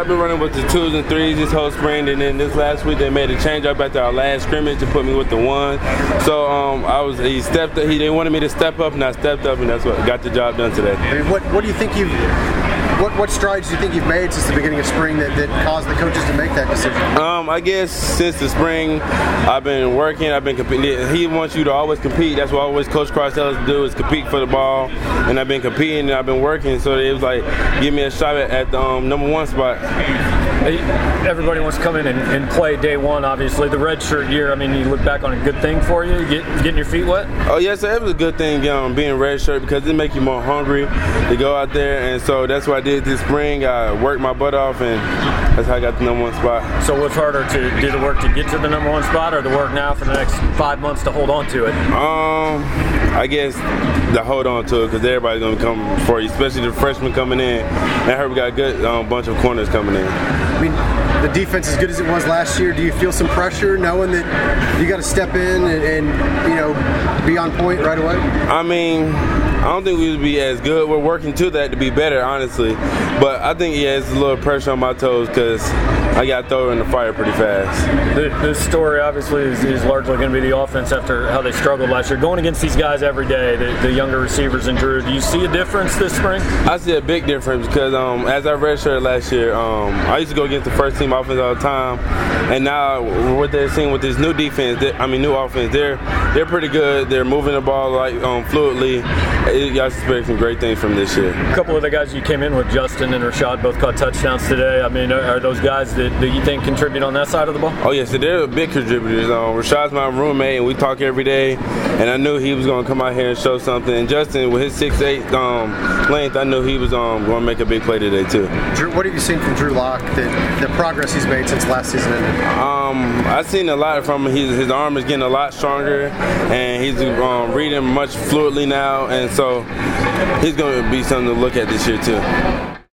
I've been running with the 2s and 3s this whole spring, and then this last week they made a change up after our last scrimmage and put me with the 1. So he stepped up. They wanted me to step up, and I stepped up, and that's what got the job done today. I mean, what do you think what strides do you think you've made since the beginning of spring that caused the coaches to make that decision? I guess since the spring, I've been working. I've been competing. He wants you to always compete. That's what always Coach Cross tells us to do is compete for the ball. And I've been competing and I've been working. So it was like, give me a shot at the number 1 spot. Everybody wants to come in and play day one, obviously. The redshirt year, I mean, you look back on a good thing for you, getting your feet wet? Oh, yes, it was a good thing being redshirt because it makes you more hungry to go out there. And so that's what I did this spring. I worked my butt off, and that's how I got the number 1 spot. So what's harder, to do the work to get to the number 1 spot or the work now for the next 5 months to hold on to it? I guess to hold on to it because everybody's going to come for you, especially the freshmen coming in. And I heard we got a good bunch of corners coming in. I mean, the defense as good as it was last year, do you feel some pressure knowing that you got to step in and you know, be on point right away? I mean, I don't think we would be as good. We're working to that to be better, honestly. But I think, yeah, it's a little pressure on my toes because I got thrown in the fire pretty fast. This story, obviously, is largely going to be the offense after how they struggled last year. Going against these guys every day, the younger receivers and Drew, do you see a difference this spring? I see a big difference because as I redshirted last year, I used to go against the first-team offense all the time, and now what they're seeing with this new defense, new offense, they're pretty good. They're moving the ball fluidly. I expect some great things from this year. A couple of the guys you came in with, Justin and Rashad, both caught touchdowns today. I mean, are those guys that you think contribute on that side of the ball? Oh, yes, they're big contributors. Rashad's my roommate, and we talk every day, and I knew he was going to come out here and show something. And Justin, with his 6'8 length, I knew he was going to make a big play today, too. Drew, what have you seen from Drew Lock, the progress he's made since last season ended? I've seen a lot from him. His arm is getting a lot stronger, and he's reading much fluidly now, and so he's going to be something to look at this year, too.